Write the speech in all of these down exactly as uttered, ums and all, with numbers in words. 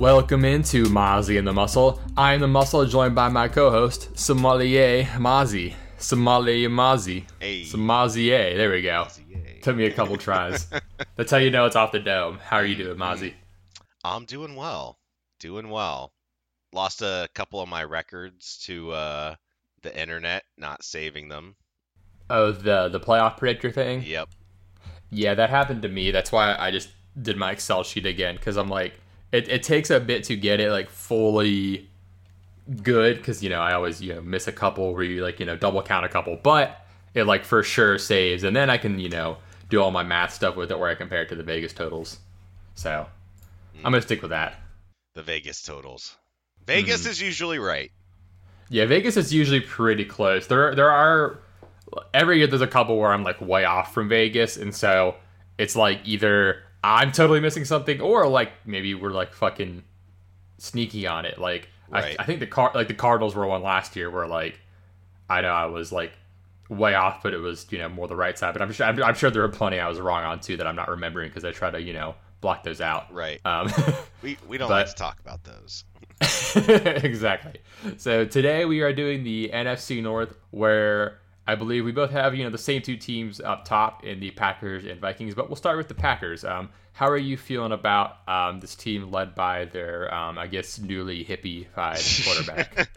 Welcome into Mozzie and the Muscle. I am the Muscle, joined by my co-host, Sommelier Mozzie. Sommelier Mozzie. Hey. Sommelier. There we go. Mozzie. Took me a couple tries. That's how you know it's off the dome. How are you doing, Mozzie? I'm doing well. Doing well. Lost a couple of my records to uh, the internet, not saving them. Oh, the, the playoff predictor thing? Yep. Yeah, that happened to me. That's why I just did my Excel sheet again, because I'm like... It it takes a bit to get it like fully good because, you know, I always, you know, miss a couple where you like, you know, double count a couple, but it like for sure saves. And then I can, you know, do all my math stuff with it where I compare it to the Vegas totals. So mm. I'm going to stick with that. The Vegas totals. Vegas mm. is usually right. Yeah, Vegas is usually pretty close. There there are every year there's a couple where I'm like way off from Vegas. And so it's like either I'm totally missing something, or like maybe we're like fucking sneaky on it. Like right. I, I think the car, like the Cardinals were one last year where like I know I was like way off, but it was, you know, more the right side. But I'm sure I'm, I'm sure there are plenty I was wrong on too that I'm not remembering because I try to, you know, block those out. Right. Um, we we don't but... like to talk about those. Exactly. So today we are doing the N F C North, where I believe we both have, you know, the same two teams up top in the Packers and Vikings, but we'll start with the Packers. Um, how are you feeling about um, this team led by their, um, I guess, newly hippie-fied quarterback?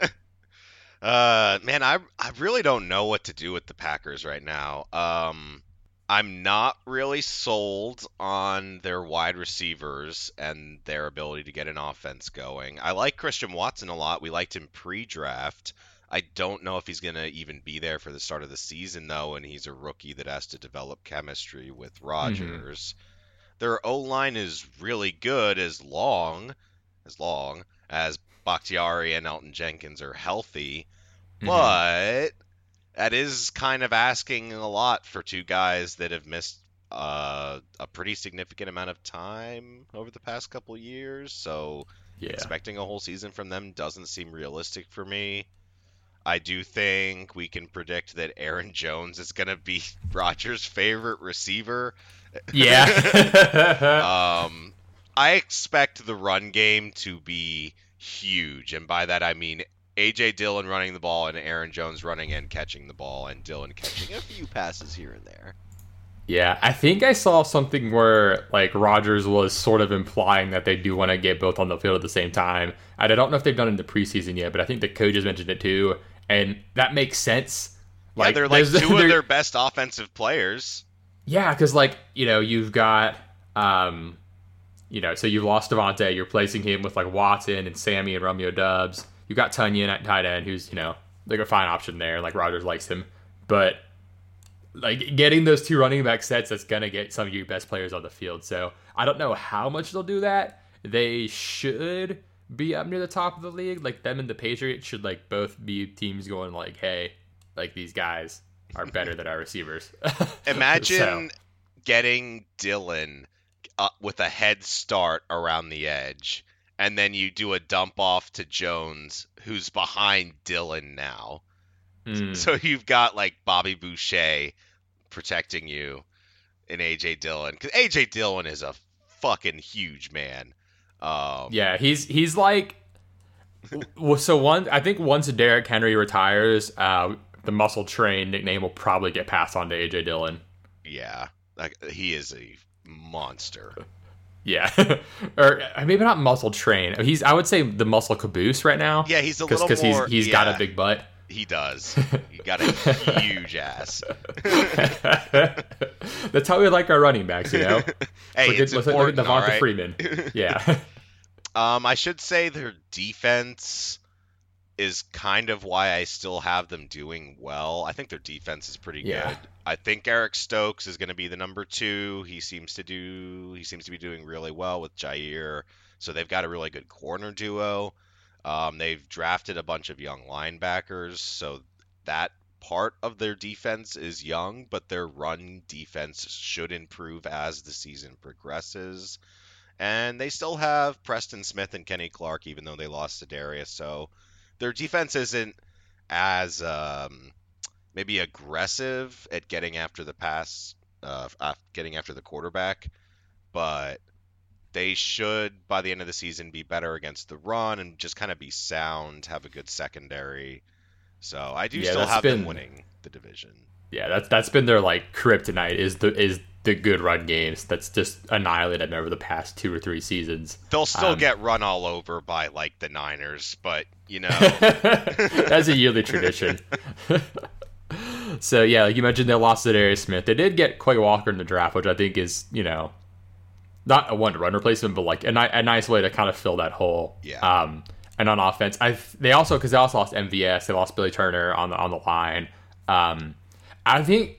uh, man, I I really don't know what to do with the Packers right now. Um, I'm not really sold on their wide receivers and their ability to get an offense going. I like Christian Watson a lot. We liked him pre-draft. I don't know if he's going to even be there for the start of the season, though, and he's a rookie that has to develop chemistry with Rodgers. Mm-hmm. Their O-line is really good as long as long as Bakhtiari and Elton Jenkins are healthy, mm-hmm. but that is kind of asking a lot for two guys that have missed uh, a pretty significant amount of time over the past couple years, so yeah. Expecting a whole season from them doesn't seem realistic for me. I do think we can predict that Aaron Jones is going to be Rodgers' favorite receiver. Yeah. um, I expect the run game to be huge, and by that I mean A J. Dillon running the ball and Aaron Jones running and catching the ball and Dillon catching a few passes here and there. Yeah, I think I saw something where like Rodgers was sort of implying that they do want to get both on the field at the same time. And I don't know if they've done it in the preseason yet, but I think the coaches mentioned it too, and that makes sense. Like yeah, they're like two of their best offensive players. Yeah, because like, you know, you've got, um, you know, so you've lost Devontae. You're placing him with like Watson and Sammy and Romeo Dubs. You've got Tunyon at tight end, who's, you know, like a fine option there. Like Rodgers likes him, but... Like, getting those two running back sets, that's going to get some of your best players on the field. So, I don't know how much they'll do that. They should be up near the top of the league. Like, them and the Patriots should, like, both be teams going, like, hey, like, these guys are better than our receivers. Imagine so. Getting Dillon uh, with a head start around the edge, and then you do a dump off to Jones, who's behind Dillon now. Mm. So you've got, like, Bobby Boucher protecting you and A J. Dillon. Because A J. Dillon is a fucking huge man. Um, yeah, he's he's like... well, so, one, I think once Derrick Henry retires, uh, the Muscle Train nickname will probably get passed on to A J. Dillon. Yeah, like he is a monster. Yeah. Or maybe not Muscle Train. He's I would say the Muscle Caboose right now. Yeah, he's a little cause more... Because he's, he's yeah. got a big butt. He does. He got a huge ass. That's how we like our running backs, you know? Hey, look it's at, important, look at Devonta right? Freeman. Yeah. Um, I should say their defense is kind of why I still have them doing well. I think their defense is pretty yeah. good. I think Eric Stokes is going to be the number two. He seems to do he seems to be doing really well with Jair. So they've got a really good corner duo. Um, they've drafted a bunch of young linebackers, so that part of their defense is young, but their run defense should improve as the season progresses. And they still have Preston Smith and Kenny Clark, even though they lost Za'Darius. So their defense isn't as um, maybe aggressive at getting after the pass, uh, getting after the quarterback, but they should, by the end of the season, be better against the run and just kind of be sound, have a good secondary. So I do yeah, still have been, them winning the division. Yeah, that's that's been their like kryptonite is the is the good run games. That's just annihilated them over the past two or three seasons. They'll still um, get run all over by like the Niners, but you know, that's a yearly tradition. So yeah, like you mentioned, they lost to Za'Darius Smith. They did get Quay Walker in the draft, which I think is you know. Not a one-run replacement, but like a, ni- a nice way to kind of fill that hole. Yeah. Um, and on offense, I they also because they also lost M V S, they lost Billy Turner on the on the line. Um, I think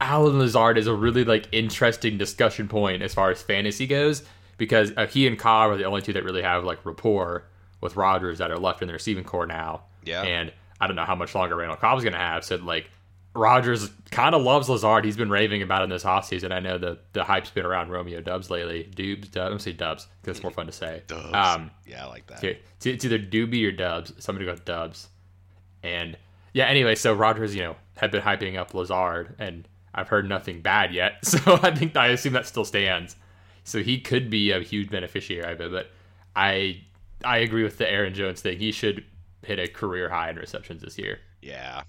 Alan Lazard is a really like interesting discussion point as far as fantasy goes because uh, he and Cobb are the only two that really have like rapport with Rodgers that are left in the receiving core now. Yeah. And I don't know how much longer Randall Cobb's going to have. So like. Rodgers kind of loves Lazard. He's been raving about him this offseason. I know the, the hype's been around Romeo Dubs lately. Dubs, Dubs. I'm going to say Dubs because it's more fun to say. Dubs. Um, yeah, I like that. It's, it's either Doobie or Dubs. So I'm going to go with Dubs. And yeah, anyway, so Rodgers, you know, had been hyping up Lazard, and I've heard nothing bad yet. So I think I assume that still stands. So he could be a huge beneficiary of it. But I, I agree with the Aaron Jones thing. He should hit a career high in receptions this year. Yeah.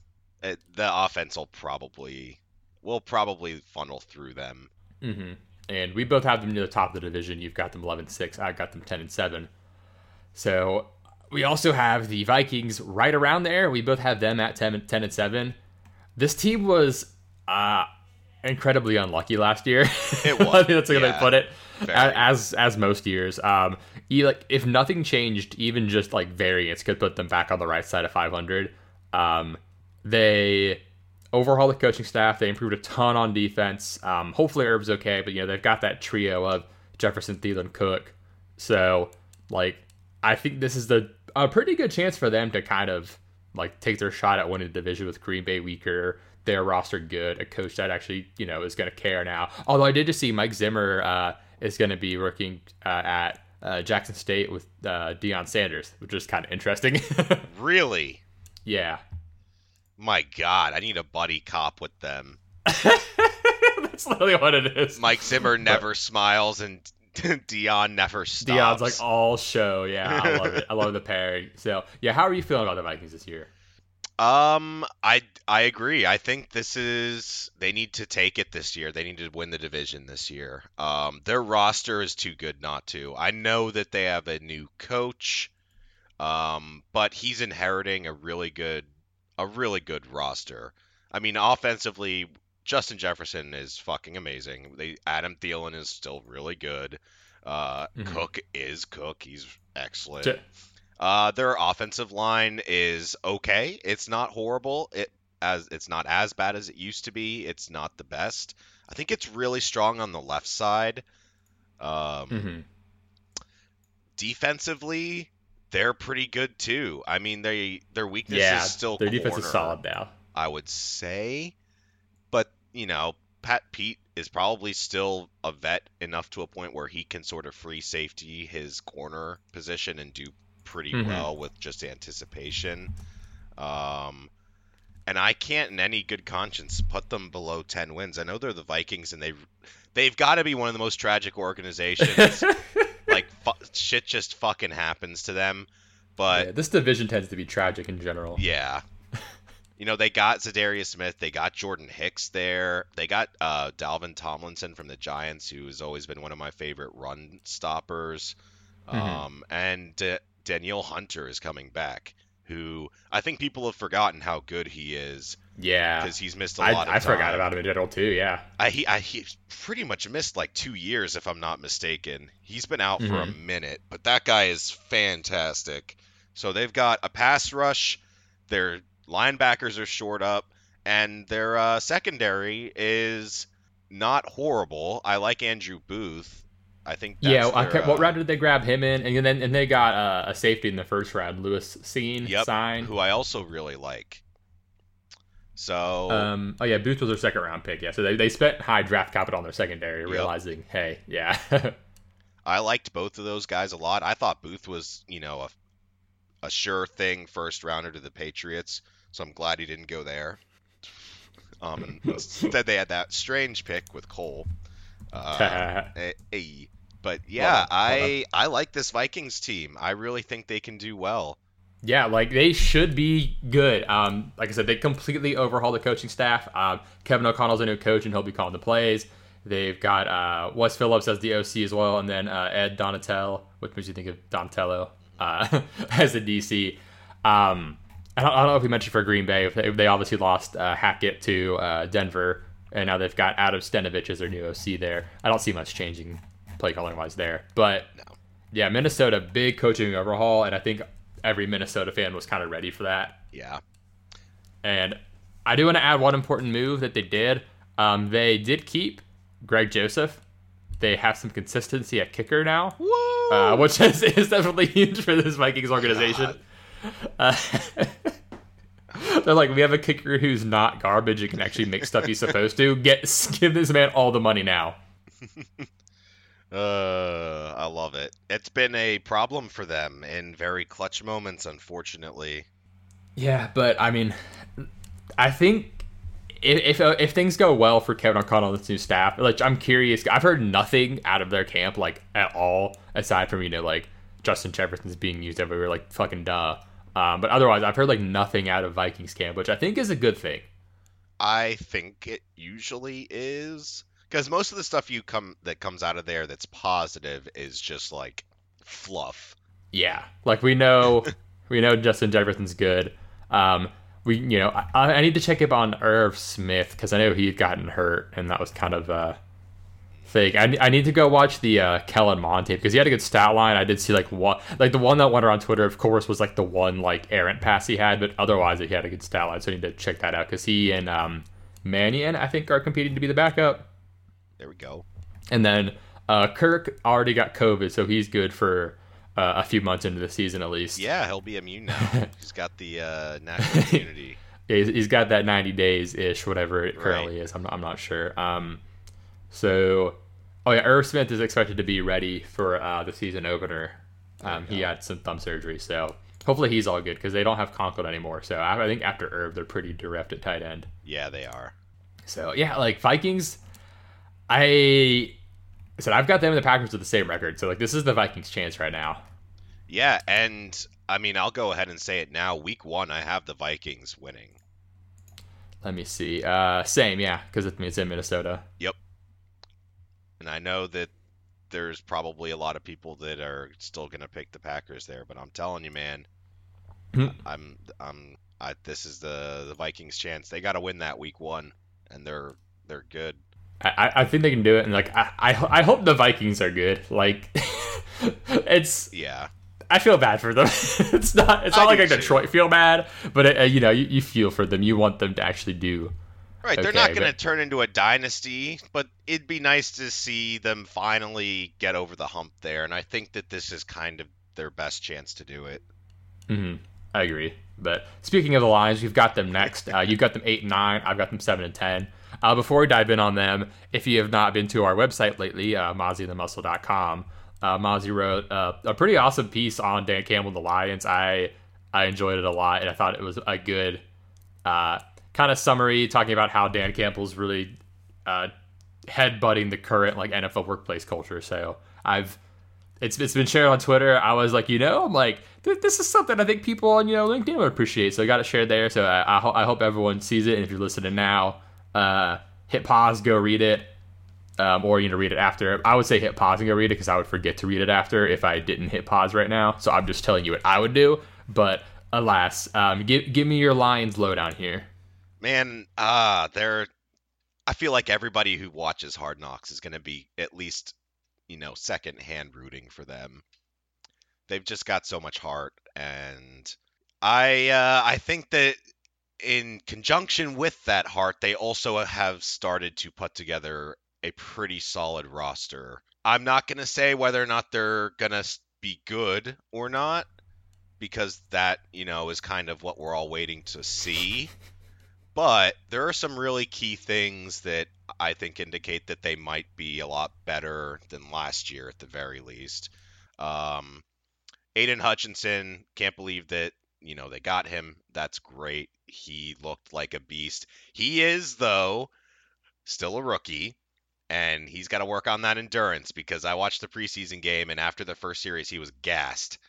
It, the offense will probably will probably funnel through them. Mm-hmm. And we both have them near the top of the division. You've got them eleven and six. I've got them ten and seven. So we also have the Vikings right around there. We both have them at ten and seven. This team was uh, incredibly unlucky last year. It was. I think that's a good way to put it. As, as most years. Um, you, like, if nothing changed, even just like variance could put them back on the right side of five hundred. Um They overhaul the coaching staff. They improved a ton on defense. Um, hopefully, Herb's okay, but you know they've got that trio of Jefferson, Thielen, Cook. So, like, I think this is the a pretty good chance for them to kind of like take their shot at winning the division with Green Bay weaker, their roster good, a coach that actually you know is going to care now. Although I did just see Mike Zimmer uh, is going to be working uh, at uh, Jackson State with uh, Deion Sanders, which is kind of interesting. Really? Yeah. My God, I need a buddy cop with them. That's literally what it is. Mike Zimmer never but, smiles, and Dion never stops. Dion's like all show. Yeah, I love it. I love the pairing. So, yeah, how are you feeling about the Vikings this year? Um, I I agree. I think this is they need to take it this year. They need to win the division this year. Um, their roster is too good not to. I know that they have a new coach, um, but he's inheriting a really good. A really good roster. I mean, offensively, Justin Jefferson is fucking amazing. They Adam Thielen is still really good. Uh, mm-hmm. Cook is Cook. He's excellent. Sure. Uh, their offensive line is okay. It's not horrible. It as it's not as bad as it used to be. It's not the best. I think it's really strong on the left side. Um, mm-hmm. Defensively, they're pretty good too. I mean, they their weakness yeah, is still their corner, defense is solid now. I would say, but you know, Pat Pete is probably still a vet enough to a point where he can sort of free safety his corner position and do pretty mm-hmm. well with just anticipation. Um, and I can't, in any good conscience, put them below ten wins. I know they're the Vikings, and they they've got to be one of the most tragic organizations. Like, fu- shit just fucking happens to them. But yeah, this division tends to be tragic in general. Yeah. You know, they got Za'Darius Smith. They got Jordan Hicks there. They got uh, Dalvin Tomlinson from the Giants, who has always been one of my favorite run stoppers. Mm-hmm. Um, and D- Danielle Hunter is coming back, who I think people have forgotten how good he is. Yeah. Because he's missed a lot I, of I time. I forgot about him in general, too, yeah. I, he, I, he pretty much missed like two years, if I'm not mistaken. He's been out mm-hmm. for a minute, but that guy is fantastic. So they've got a pass rush, their linebackers are shored up, and their uh, secondary is not horrible. I like Andrew Booth. I think that's yeah. Their, I kept, what uh, round did they grab him in? And then and they got uh, a safety in the first round, Lewis Seen yep, sign, who I also really like. So um, oh yeah, Booth was their second round pick. Yeah, so they they spent high draft capital on their secondary, realizing yep. hey yeah. I liked both of those guys a lot. I thought Booth was you know a a sure thing first rounder to the Patriots, so I'm glad he didn't go there. Um, instead they had that strange pick with Cole. Uh, a, a, but yeah, well, I well I like this Vikings team. I really think they can do well. Yeah, like they should be good. Um, like I said, they completely overhauled the coaching staff. Um, Kevin O'Connell's a new coach, and he'll be calling the plays. They've got uh, Wes Phillips as the O C as well, and then uh, Ed Donatel, which makes you think of Donatello, uh, as the D C. Um, I, don't, I don't know if we mentioned for Green Bay, if they, if they obviously lost uh, Hackett to uh, Denver. And now they've got Adam Stenovich as their new O C there. I don't see much changing play calling-wise there. But, no. yeah, Minnesota, big coaching overhaul, and I think every Minnesota fan was kind of ready for that. Yeah. And I do want to add one important move that they did. Um, they did keep Greg Joseph. They have some consistency at kicker now, uh, which is, is definitely huge for this Vikings organization. Uh, they're like, we have a kicker who's not garbage. It can actually make stuff he's supposed to. Get give this man all the money now. uh, I love it. It's been a problem for them in very clutch moments, unfortunately. Yeah, but I mean, I think if if, if things go well for Kevin O'Connell and his new staff, like I'm curious. I've heard nothing out of their camp like at all, aside from you know like Justin Jefferson's being used everywhere. Like fucking duh. Um, but otherwise, I've heard like nothing out of Vikings camp, which I think is a good thing. I think it usually is, because most of the stuff you come that comes out of there that's positive is just like fluff. Yeah, like we know, we know Justin Jefferson's good. Um, we, you know, I, I need to check up on Irv Smith because I know he had gotten hurt, and that was kind of uh, fake. I, I need to go watch the uh, Kellen Mond tape because he had a good stat line. I did see like what like the one that went around Twitter, of course, was like the one like errant pass he had, but otherwise he had a good stat line. So I need to check that out because he and um, Mannion I think are competing to be the backup. There we go. And then uh, Kirk already got COVID, so he's good for uh, a few months into the season at least. Yeah, he'll be immune now. He's got the uh, natural immunity. Yeah, he's, he's got that ninety days ish, whatever it currently right. is. I'm not, I'm not sure. Um, so. Oh, yeah, Irv Smith is expected to be ready for uh, the season opener. Um, he had some thumb surgery, so hopefully he's all good because they don't have Conklin anymore. So I, I think after Irv, they're pretty direct at tight end. Yeah, they are. So, yeah, like Vikings, I said so I've got them and the Packers with the same record. So, like, this is the Vikings' chance right now. Yeah, and, I mean, I'll go ahead and say it now. Week one, I have the Vikings winning. Let me see. Uh, same, yeah, because it's in Minnesota. Yep. And I know that there's probably a lot of people that are still going to pick the Packers there, but I'm telling you, man, I'm, I'm, I, this is the, the Vikings' chance. They got to win that week one, and they're they're good. I, I think they can do it, and like I, I, I hope the Vikings are good. Like it's yeah, I feel bad for them. it's not it's not I like a Detroit feel bad, but it, you know you, you feel for them. You want them to actually do. Right, they're okay, not going to but... turn into a dynasty, but it'd be nice to see them finally get over the hump there, and I think that this is kind of their best chance to do it. Mm-hmm. I agree. But speaking of the Lions, you've got them next. Uh, you've got them eight and nine. I've got them seven and ten. Uh, before we dive in on them, if you have not been to our website lately, uh, mozzie and the muscle dot com, uh, Mozzie wrote uh, a pretty awesome piece on Dan Campbell and the Lions. I, I enjoyed it a lot, and I thought it was a good... Uh, kind of summary talking about how Dan Campbell's really uh, headbutting the current like N F L workplace culture. So I've it's it's been shared on Twitter. I was like, you know, I'm like this is something I think people on you know LinkedIn would appreciate. So I got it shared there. So I I, ho- I hope everyone sees it. And if you're listening now, uh, hit pause, go read it, um, or you know read it after. I would say hit pause and go read it because I would forget to read it after if I didn't hit pause right now. So I'm just telling you what I would do. But alas, um, give give me your Lions lowdown here. Man, ah, uh, they're. I feel like everybody who watches Hard Knocks is going to be at least, you know, secondhand rooting for them. They've just got so much heart. And I uh, I think that in conjunction with that heart, they also have started to put together a pretty solid roster. I'm not going to say whether or not they're going to be good or not, because that, you know, is kind of what we're all waiting to see. But there are some really key things that I think indicate that they might be a lot better than last year at the very least. Um, Aiden Hutchinson, can't believe that, you know, they got him. That's great. He looked like a beast. He is, though, still a rookie, and he's got to work on that endurance, because I watched the preseason game, and after the first series, he was gassed.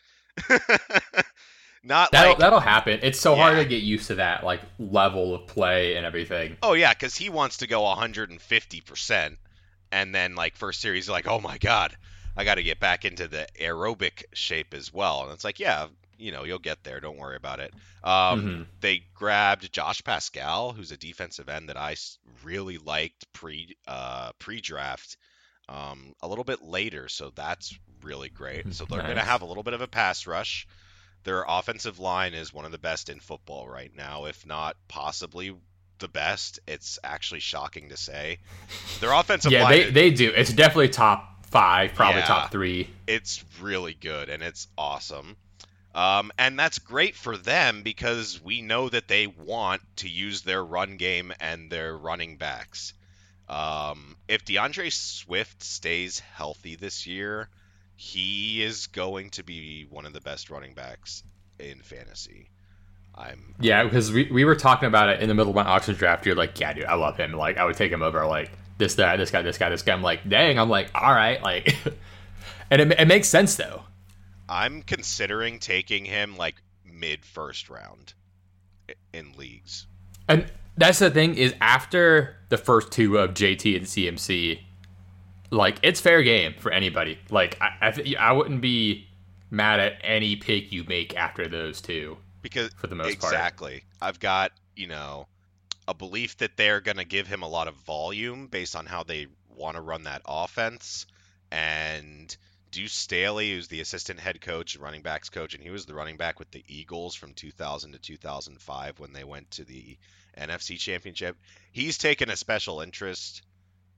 Not that'll, like, that'll happen. It's so yeah. hard to get used to that like level of play and everything. Oh yeah, because he wants to go one hundred fifty percent, and then like first series, like, oh my god, I got to get back into the aerobic shape as well. And it's like, yeah, you know, you'll get there. Don't worry about it. Um, mm-hmm. They grabbed Josh Pascal, who's a defensive end that I really liked pre uh, pre-draft, um, a little bit later. So that's really great. So they're nice. Going to have a little bit of a pass rush. Their offensive line is one of the best in football right now, if not possibly the best. It's actually shocking to say. Their offensive yeah, line... Yeah, they, they do. It's definitely top five, probably yeah, top three. It's really good, and it's awesome. Um, and that's great for them, because we know that they want to use their run game and their running backs. Um, if DeAndre Swift stays healthy this year... he is going to be one of the best running backs in fantasy. I'm yeah, because we, we were talking about it in the middle of my auction draft. You're like, yeah, dude, I love him. Like, I would take him over like this, that, this guy, this guy, this guy. I'm like, dang. I'm like, all right, like, and it, it makes sense though. I'm considering taking him like mid first round in leagues. And that's the thing is after the first two of J T and C M C. Like, it's fair game for anybody. Like, I I, th- I wouldn't be mad at any pick you make after those two. Because, for the most exactly. part. Exactly. I've got, you know, a belief that they're going to give him a lot of volume based on how they want to run that offense. And Deuce Staley, who's the assistant head coach, running backs coach, and he was the running back with the Eagles from two thousand to two thousand five when they went to the N F C Championship. He's taken a special interest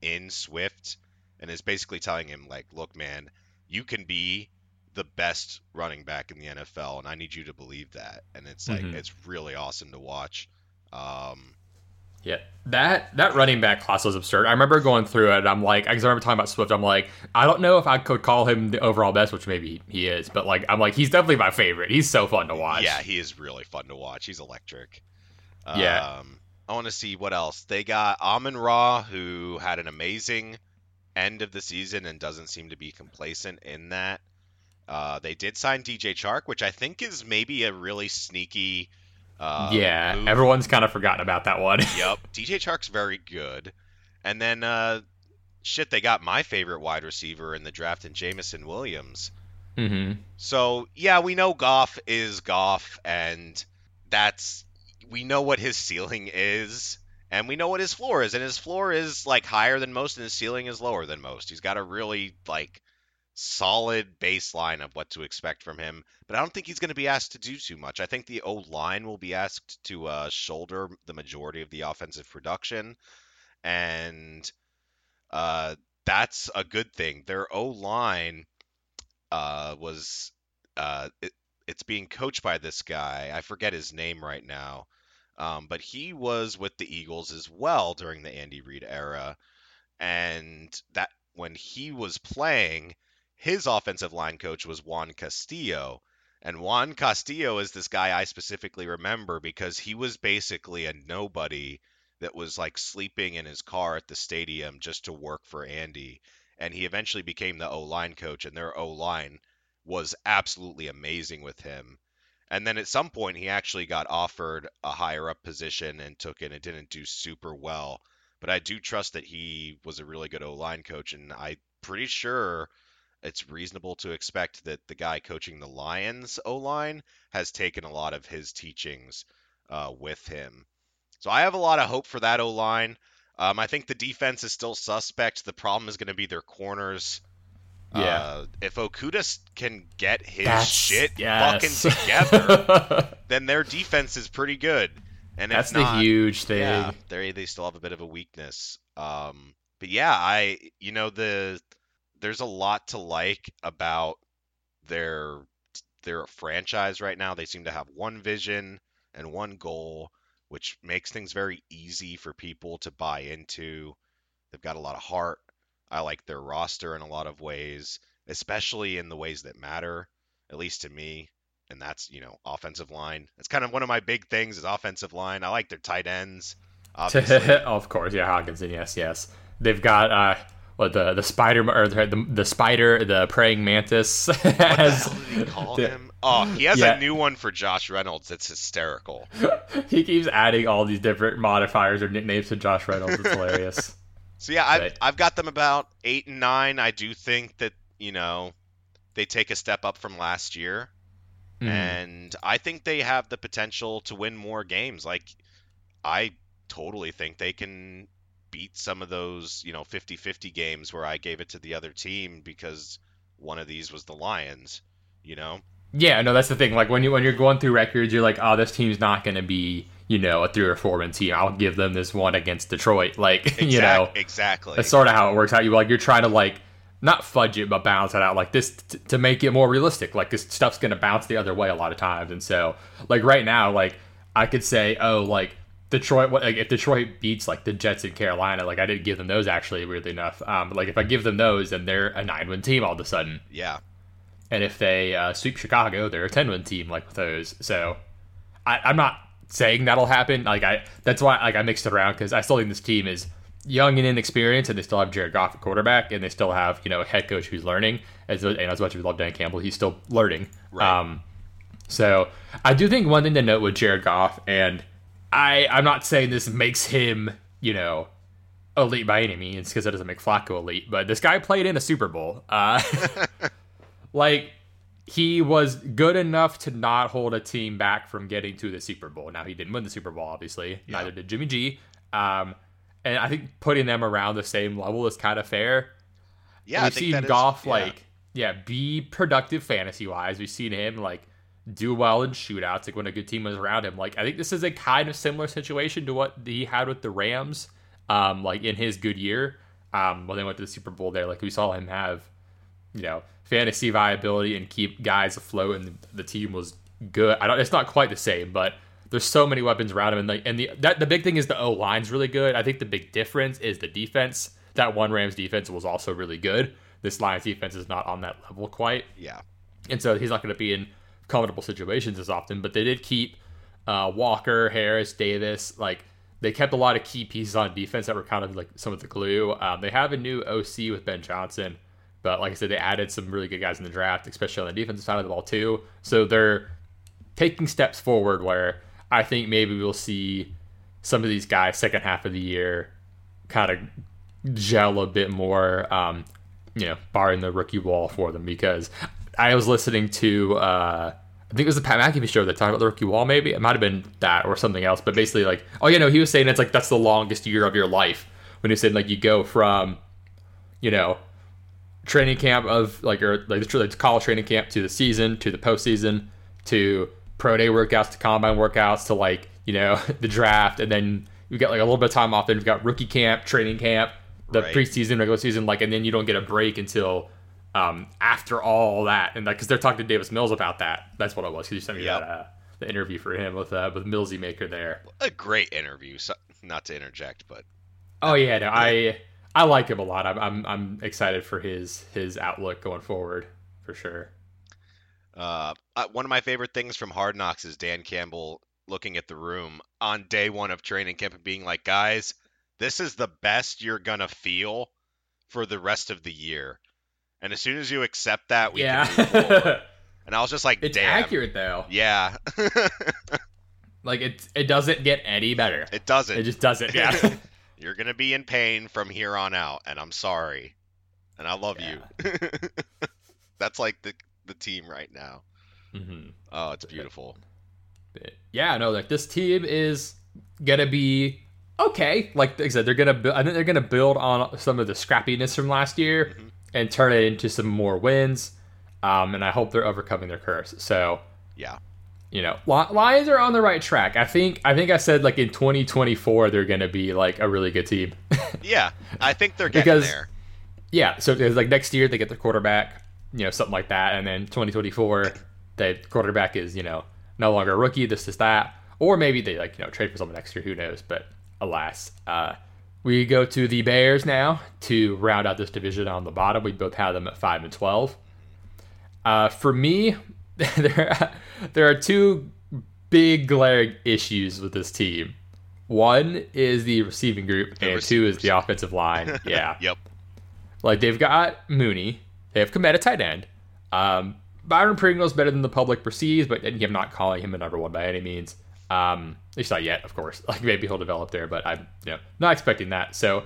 in Swift. And is basically telling him, like, look, man, you can be the best running back in the N F L, and I need you to believe that. And it's like, mm-hmm. it's really awesome to watch. Um, yeah, that that running back class was absurd. I remember going through it, and I'm like, because I remember talking about Swift, I'm like, I don't know if I could call him the overall best, which maybe he is, but like, I'm like, he's definitely my favorite. He's so fun to watch. Yeah, he is really fun to watch. He's electric. Yeah. Um, I want to see what else. They got Amon-Ra, who had an amazing end of the season and doesn't seem to be complacent in that. Uh, they did sign D J Chark, which I think is maybe a really sneaky uh, Yeah, move. Everyone's kind of forgotten about that one. Yep, D J Chark's very good. And then, uh, shit, they got my favorite wide receiver in the draft in Jameson Williams. Mm-hmm. So, yeah, we know Goff is Goff, and that's we know what his ceiling is. And we know what his floor is, and his floor is, like, higher than most, and his ceiling is lower than most. He's got a really, like, solid baseline of what to expect from him. But I don't think he's going to be asked to do too much. I think the O-line will be asked to uh, shoulder the majority of the offensive production. And uh, that's a good thing. Their O-line uh, was... Uh, it, it's being coached by this guy. I forget his name right now. Um, but he was with the Eagles as well during the Andy Reid era. And that when he was playing, his offensive line coach was Juan Castillo. And Juan Castillo is this guy I specifically remember because he was basically a nobody that was like sleeping in his car at the stadium just to work for Andy. And he eventually became the O-line coach, and their O-line was absolutely amazing with him. And then at some point, he actually got offered a higher-up position and took it. It didn't do super well. But I do trust that he was a really good O-line coach, and I'm pretty sure it's reasonable to expect that the guy coaching the Lions O-line has taken a lot of his teachings uh, with him. So I have a lot of hope for that O-line. Um, I think the defense is still suspect. The problem is going to be their corners. Yeah. Uh, if Okuda can get his That's, shit yes. fucking together, then their defense is pretty good. And if That's not, the huge thing. Yeah, they they still have a bit of a weakness. Um, but yeah, I you know the there's a lot to like about their their franchise right now. They seem to have one vision and one goal, which makes things very easy for people to buy into. They've got a lot of heart. I like their roster in a lot of ways, especially in the ways that matter, at least to me. And that's, you know, offensive line. That's kind of one of my big things is offensive line. I like their tight ends. Of course. Yeah. Hockenson. Yes. Yes. They've got, uh, what the, the spider or the, the spider, the praying mantis. What as, the hell did he call the, him? Oh, he has yeah. a new one for Josh Reynolds. That's hysterical. He keeps adding all these different modifiers or nicknames to Josh Reynolds. It's hilarious. So yeah, I've, right. I've got them about eight and nine. I do think that, you know, they take a step up from last year. Mm. And I think they have the potential to win more games. Like, I totally think they can beat some of those, you know, fifty-fifty games where I gave it to the other team because one of these was the Lions, you know? Yeah, no, that's the thing. Like, when, you, when you're going through records, you're like, oh, this team's not going to be, you know, a three or four win team. I'll give them this one against Detroit. Like, exactly, you know. Exactly. That's sort of how it works out. You like, you're trying to, like, not fudge it, but balance it out like this t- to make it more realistic. Like, this stuff's going to bounce the other way a lot of times. And so, like, right now, like, I could say, oh, like, Detroit, like, if Detroit beats, like, the Jets in Carolina, like, I didn't give them those, actually, weirdly enough. Um, but, like, if I give them those, then they're a nine-win team all of a sudden. Yeah. And if they uh, sweep Chicago, they're a ten-win team, like, with those. So, I, I'm not saying that'll happen. Like, I, that's why, like, I mixed it around, because I still think this team is young and inexperienced, and they still have Jared Goff at quarterback, and they still have, you know, a head coach who's learning. As and as much as we love Dan Campbell, he's still learning. Right. Um, so I do think one thing to note with Jared Goff, and I, I'm not saying this makes him, you know, elite by any means, because that doesn't make Flacco elite, but this guy played in a Super Bowl. Uh, like, he was good enough to not hold a team back from getting to the Super Bowl. Now, he didn't win the Super Bowl, obviously. Yeah. Neither did Jimmy G. Um, and I think putting them around the same level is kind of fair. Yeah, We've I think seen that Goff, is, yeah. like, yeah, be productive fantasy-wise. We've seen him, like, do well in shootouts, like, when a good team was around him. Like, I think this is a kind of similar situation to what he had with the Rams, um, like, in his good year. Um, when they went to the Super Bowl there, like, we saw him have, you know, fantasy viability and keep guys afloat, and the, the team was good. I don't. It's not quite the same, but there's so many weapons around him, and the and the that, the big thing is the O line's really good. I think the big difference is the defense. That one Rams defense was also really good. This Lions defense is not on that level quite. Yeah, and so he's not going to be in comfortable situations as often. But they did keep uh, Walker, Harris, Davis. Like, they kept a lot of key pieces on defense that were kind of like some of the glue. Um, they have a new O C with Ben Johnson. But like I said, they added some really good guys in the draft, especially on the defensive side of the ball too. So they're taking steps forward where I think maybe we'll see some of these guys second half of the year kind of gel a bit more, um, you know, barring the rookie wall for them. Because I was listening to, uh, I think it was the Pat McAfee show that talked about the rookie wall maybe. It might have been that or something else. But basically like, oh, you know, he was saying it's like that's the longest year of your life. When he said like you go from, you know, training camp of like or like the like college training camp to the season to the postseason to pro day workouts to combine workouts to like you know the draft, and then you've got like a little bit of time off. Then you've got rookie camp, training camp, the right. preseason, regular season, like, and then you don't get a break until um after all that. And like because they're talking to Davis Mills about that. That's what it was. Because you sent me yep. that uh, the interview for him with uh, with Millsy Maker there. A great interview. So, not to interject, but oh yeah, no, I. I like him a lot. I'm, I'm I'm excited for his his outlook going forward, for sure. Uh, one of my favorite things from Hard Knocks is Dan Campbell looking at the room on day one of training camp and being like, guys, this is the best you're going to feel for the rest of the year. And as soon as you accept that, we yeah. can move forward. And I was just like, it's damn. It's accurate, though. Yeah. Like, it, it doesn't get any better. It doesn't. It just doesn't, yeah. You're going to be in pain from here on out, and I'm sorry. And I love yeah. you. That's like the the team right now. Mm-hmm. Oh, it's beautiful. Yeah, no, like this team is going to be okay. Like I said, they're going to I think they're going to build on some of the scrappiness from last year. Mm-hmm. and turn it into some more wins. Um, and I hope they're overcoming their curse. So, yeah, you know, Lions are on the right track. I think I think I said like in twenty twenty-four, they're going to be like a really good team. Yeah, I think they're getting because, there. Yeah. So it's like next year they get their quarterback, you know, something like that. And then twenty twenty-four, the quarterback is, you know, no longer a rookie, this, this, that. Or maybe they like, you know, trade for someone next year. Who knows? But alas, uh, we go to the Bears now to round out this division on the bottom. We both have them at five and twelve. Uh, for me, there there are two big glaring issues with this team. One is the receiving group, the and receivers. Two is the offensive line. Yeah. Yep. Like, they've got Mooney. They have Komet, a tight end. Um, Byron Pringle's better than the public perceives, but I'm not calling him a number one by any means. Um, at least not yet, of course. Like, maybe he'll develop there, but I'm you know, not expecting that. So,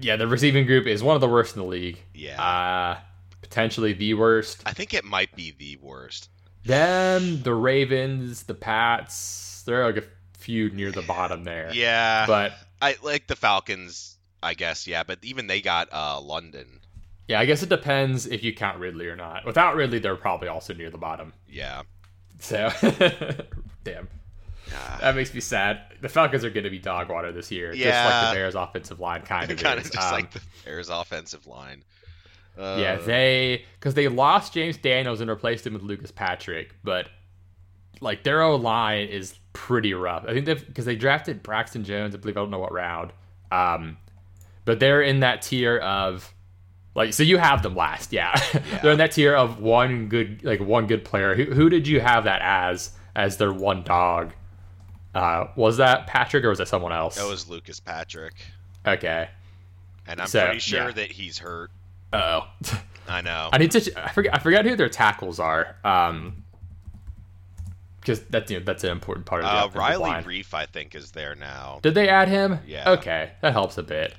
yeah, the receiving group is one of the worst in the league. Yeah. Uh, potentially the worst. I think it might be the worst. Them, the Ravens, the Pats, they're like a few near the bottom there. Yeah. But I like the Falcons, I guess, yeah, but even they got uh, London. Yeah, I guess it depends if you count Ridley or not. Without Ridley, they're probably also near the bottom. Yeah. So, damn. Uh, that makes me sad. The Falcons are going to be dog water this year, yeah. Just like the Bears' offensive line kind of kind is. Of just um, like the Bears' offensive line. Uh, yeah, they because they lost James Daniels and replaced him with Lucas Patrick, but like their O line is pretty rough. I think because they drafted Braxton Jones, I believe I don't know what round, um, but they're in that tier of like so you have them last, yeah. yeah. They're in that tier of one good like one good player. Who who did you have that as as their one dog? Uh, was that Patrick or was that someone else? That was Lucas Patrick. Okay, and I'm so, pretty sure yeah. that he's hurt. Uh oh, I know. I need to. I forget. I forgot who their tackles are. Um, because that's you know, that's an important part of the offensive line. Uh, Riley Reef, I think, is there now. Did they add him? Yeah. Okay, that helps a bit.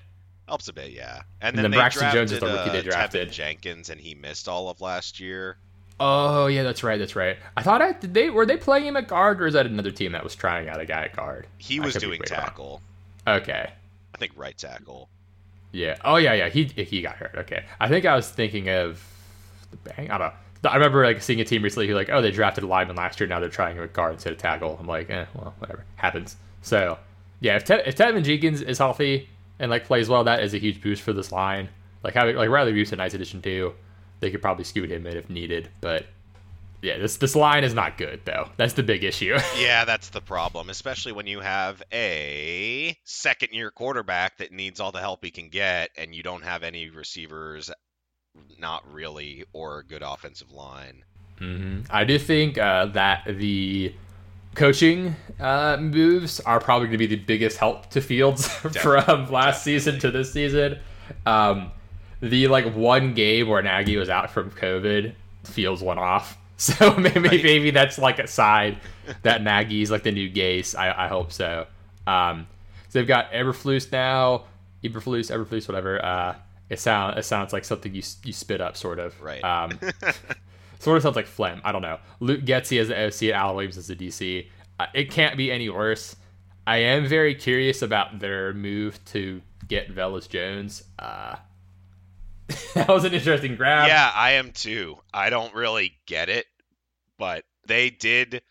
Helps a bit, yeah. And, and then, then they Braxton drafted, Jones is the rookie uh, they drafted. Tevin Jenkins, and he missed all of last year. Oh yeah, that's right. That's right. I thought I did. They were they playing him at guard, or is that another team that was trying out a guy at guard? He was doing tackle. Wrong. Okay. I think right tackle. Yeah. Oh, yeah, yeah. He he got hurt. Okay. I think I was thinking of the bang. I don't know. I remember like seeing a team recently who like, oh, they drafted a lineman last year. Now they're trying a guard instead of tackle. I'm like, eh, well, whatever. Happens. So, yeah, if, Te- if Tevin Jenkins is healthy and like plays well, that is a huge boost for this line. Like having like Riley Reef's a nice addition too. They could probably scoot him in if needed. But yeah, this this line is not good though. That's the big issue. Yeah, that's the problem, especially when you have a second-year quarterback that needs all the help he can get, and you don't have any receivers, not really, or a good offensive line. Mm-hmm. I do think uh, that the coaching uh, moves are probably going to be the biggest help to Fields from last Definitely. season to this season. Um, the like one game where Nagy was out from COVID, Fields went off. So maybe right. maybe that's like a side that Nagy's like the new Gase. I, I hope so. Um, so they've got Eberflus now, Eberflus, Eberflus, whatever. Uh, it sounds it sounds like something you you spit up, sort of. Right. Um, sort of sounds like phlegm. I don't know. Luke Getsy as the O C and Alan Williams as the D C. Uh, it can't be any worse. I am very curious about their move to get Velus Jones. Uh, that was an interesting grab. Yeah, I am too. I don't really get it, but they did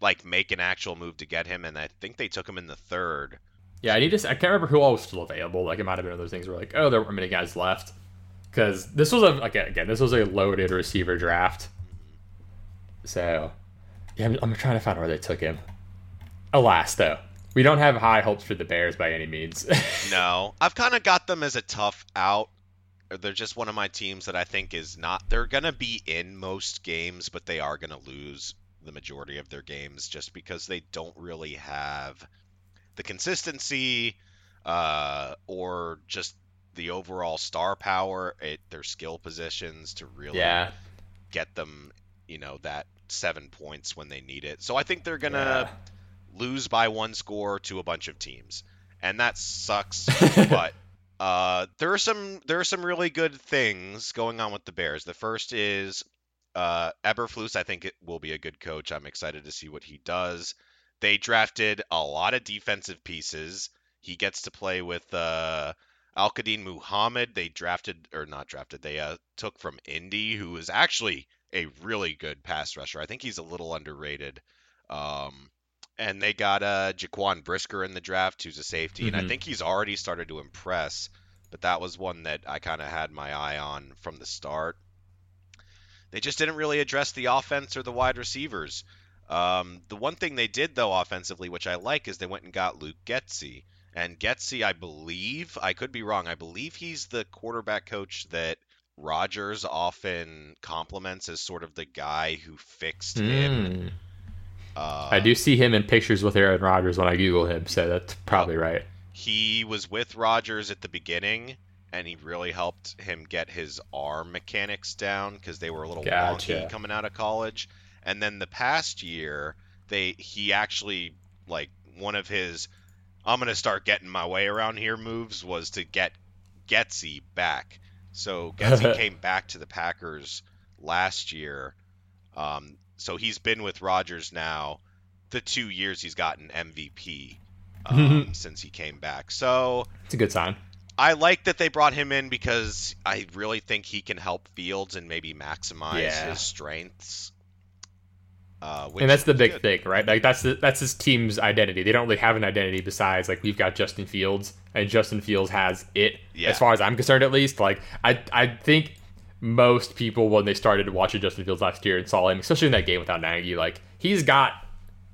like make an actual move to get him, and I think they took him in the third. Yeah, I need to. I can't remember who all was still available. Like it might have been one of those things where like, oh, there weren't many guys left because this was a like, again, this was a loaded receiver draft. So yeah, I'm, I'm trying to find where they took him. Alas, though. We don't have high hopes for the Bears by any means. No, I've kind of got them as a tough out. They're just one of my teams that I think is not – they're going to be in most games, but they are going to lose the majority of their games just because they don't really have the consistency uh, or just the overall star power at their skill positions to really yeah. get them, you know, that seven points when they need it. So I think they're going to yeah. lose by one score to a bunch of teams, and that sucks, but – Uh, there are some there are some really good things going on with the Bears. The first is uh, Eberflus. I think it will be a good coach. I'm excited to see what he does. They drafted a lot of defensive pieces. He gets to play with uh, Al-Qadin Muhammad, they drafted, or not drafted, they uh, took from Indy, who is actually a really good pass rusher. I think he's a little underrated. Um, and they got uh, Jaquan Brisker in the draft, who's a safety. Mm-hmm. And I think he's already started to impress, but that was one that I kind of had my eye on from the start. They just didn't really address the offense or the wide receivers. Um, the one thing they did, though, offensively, which I like, is they went and got Luke Getsy. And Getsy, I believe, I could be wrong, I believe he's the quarterback coach that Rodgers often compliments as sort of the guy who fixed mm. him. Uh, I do see him in pictures with Aaron Rodgers when I Google him, so that's probably uh, right. He was with Rodgers at the beginning, and he really helped him get his arm mechanics down because they were a little gotcha. wonky coming out of college. And then the past year, they he actually, like, one of his I'm going to start getting my way around here moves was to get Getsy back. So Getsy came back to the Packers last year. Um, so he's been with Rodgers now the two years he's gotten M V P um, mm-hmm. since he came back. So it's a good sign. I like that they brought him in because I really think he can help Fields and maybe maximize yeah. his strengths. Uh, and that's the big good. thing, right? Like that's the, that's his team's identity. They don't really have an identity besides like we've got Justin Fields, and Justin Fields has it. Yeah. As far as I'm concerned, at least. Like I I think most people when they started watching Justin Fields last year and saw him, especially in that game without Nagy, like he's got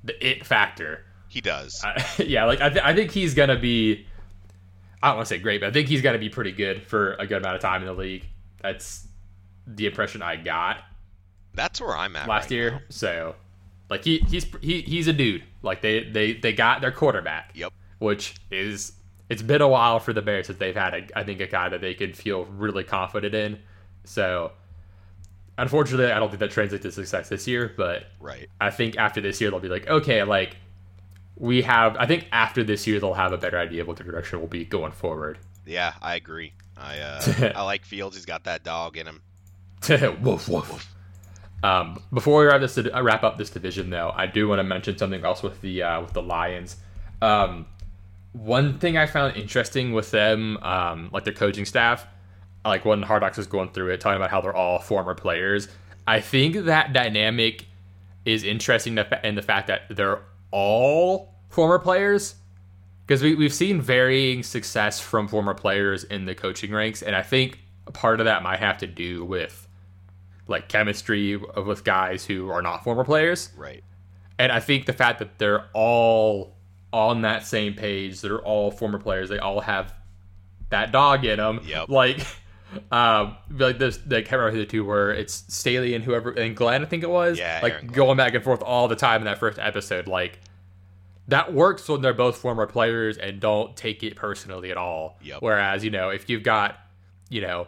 the it factor. He does. Uh, yeah, like I th- I think he's gonna be. I don't want to say great, but I think he's gonna be pretty good for a good amount of time in the league. That's the impression I got. That's where I'm at last right year. Now. So like he he's he, he's a dude. Like they, they, they got their quarterback. Yep. Which is it's been a while for the Bears since they've had a, I think a guy that they could feel really confident in. So unfortunately I don't think that translates to success this year, but right. I think after this year they'll be like, okay, like we have I think after this year they'll have a better idea of what the direction will be going forward. Yeah, I agree. I uh, I like Fields, he's got that dog in him. Woof woof woof. Um, before we wrap this uh, wrap up this division, though, I do want to mention something else with the uh, with the Lions. Um, one thing I found interesting with them, um, like their coaching staff, like when Hard Knocks was going through it, talking about how they're all former players. I think that dynamic is interesting in the fact that they're all former players because we, we've seen varying success from former players in the coaching ranks, and I think part of that might have to do with like chemistry with guys who are not former players. Right. And I think the fact that they're all on that same page, they're all former players, they all have that dog in them. Yep. Like, um, like this, I can't remember who the two were. It's Staley and whoever, and Glenn, I think it was. Yeah. Like going back and forth all the time in that first episode. Like, that works when they're both former players and don't take it personally at all. Yep. Whereas, you know, if you've got, you know,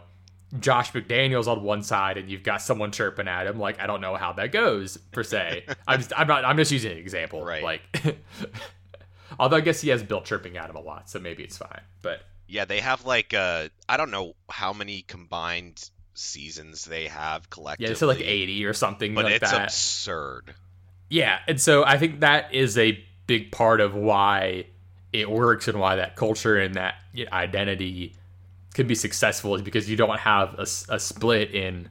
Josh McDaniels on one side and you've got someone chirping at him, like I don't know how that goes per se. I'm just, I'm not I'm just using an example, right? Like, although I guess he has Bill chirping at him a lot, so maybe it's fine. But yeah, they have like uh, I don't know how many combined seasons they have collectively. Yeah, it's like eighty or something. But like it's that. absurd. Yeah, and so I think that is a big part of why it works and why that culture and that identity could be successful is because you don't have a, a split in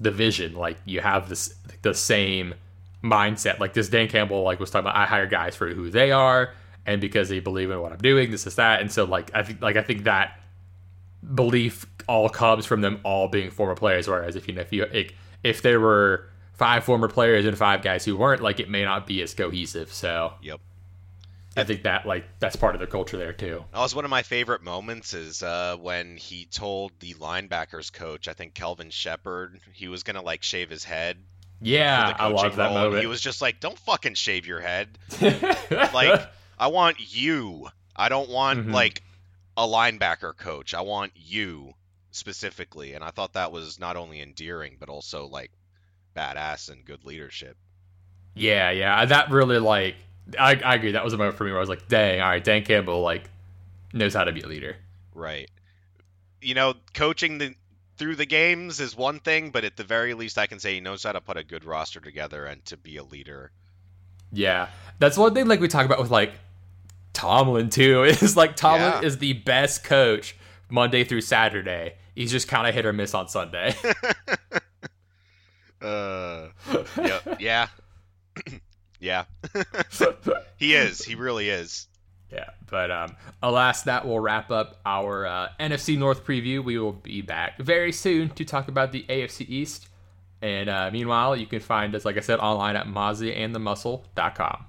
the vision. Like you have this the same mindset. Like this Dan Campbell like was talking about, I hire guys for who they are and because they believe in what I'm doing, this is that. And so like I think like I think that belief all comes from them all being former players. Whereas if you know if you like, if there were five former players and five guys who weren't, like it may not be as cohesive. So yep. I think that like that's part of their culture there too. That was one of my favorite moments is uh, when he told the linebackers coach, I think Kelvin Shepard, he was gonna like shave his head. Yeah, I love that moment. He was just like, "Don't fucking shave your head." Like, I want you. I don't want mm-hmm. like a linebacker coach. I want you specifically. And I thought that was not only endearing but also like badass and good leadership. Yeah, yeah, that really like. I, I agree. That was a moment for me where I was like, dang, all right, Dan Campbell, like, knows how to be a leader. Right. You know, coaching the, through the games is one thing, but at the very least, I can say he knows how to put a good roster together and to be a leader. Yeah. That's one thing, like, we talk about with, like, Tomlin, too, is, like, Tomlin yeah. is the best coach Monday through Saturday. He's just kind of hit or miss on Sunday. uh, yep, yeah. Yeah. He is. He really is. Yeah, but um, alas, that will wrap up our uh, N F C North preview. We will be back very soon to talk about the A F C East. And uh, meanwhile, you can find us, like I said, online at mozzie and the muscle dot com.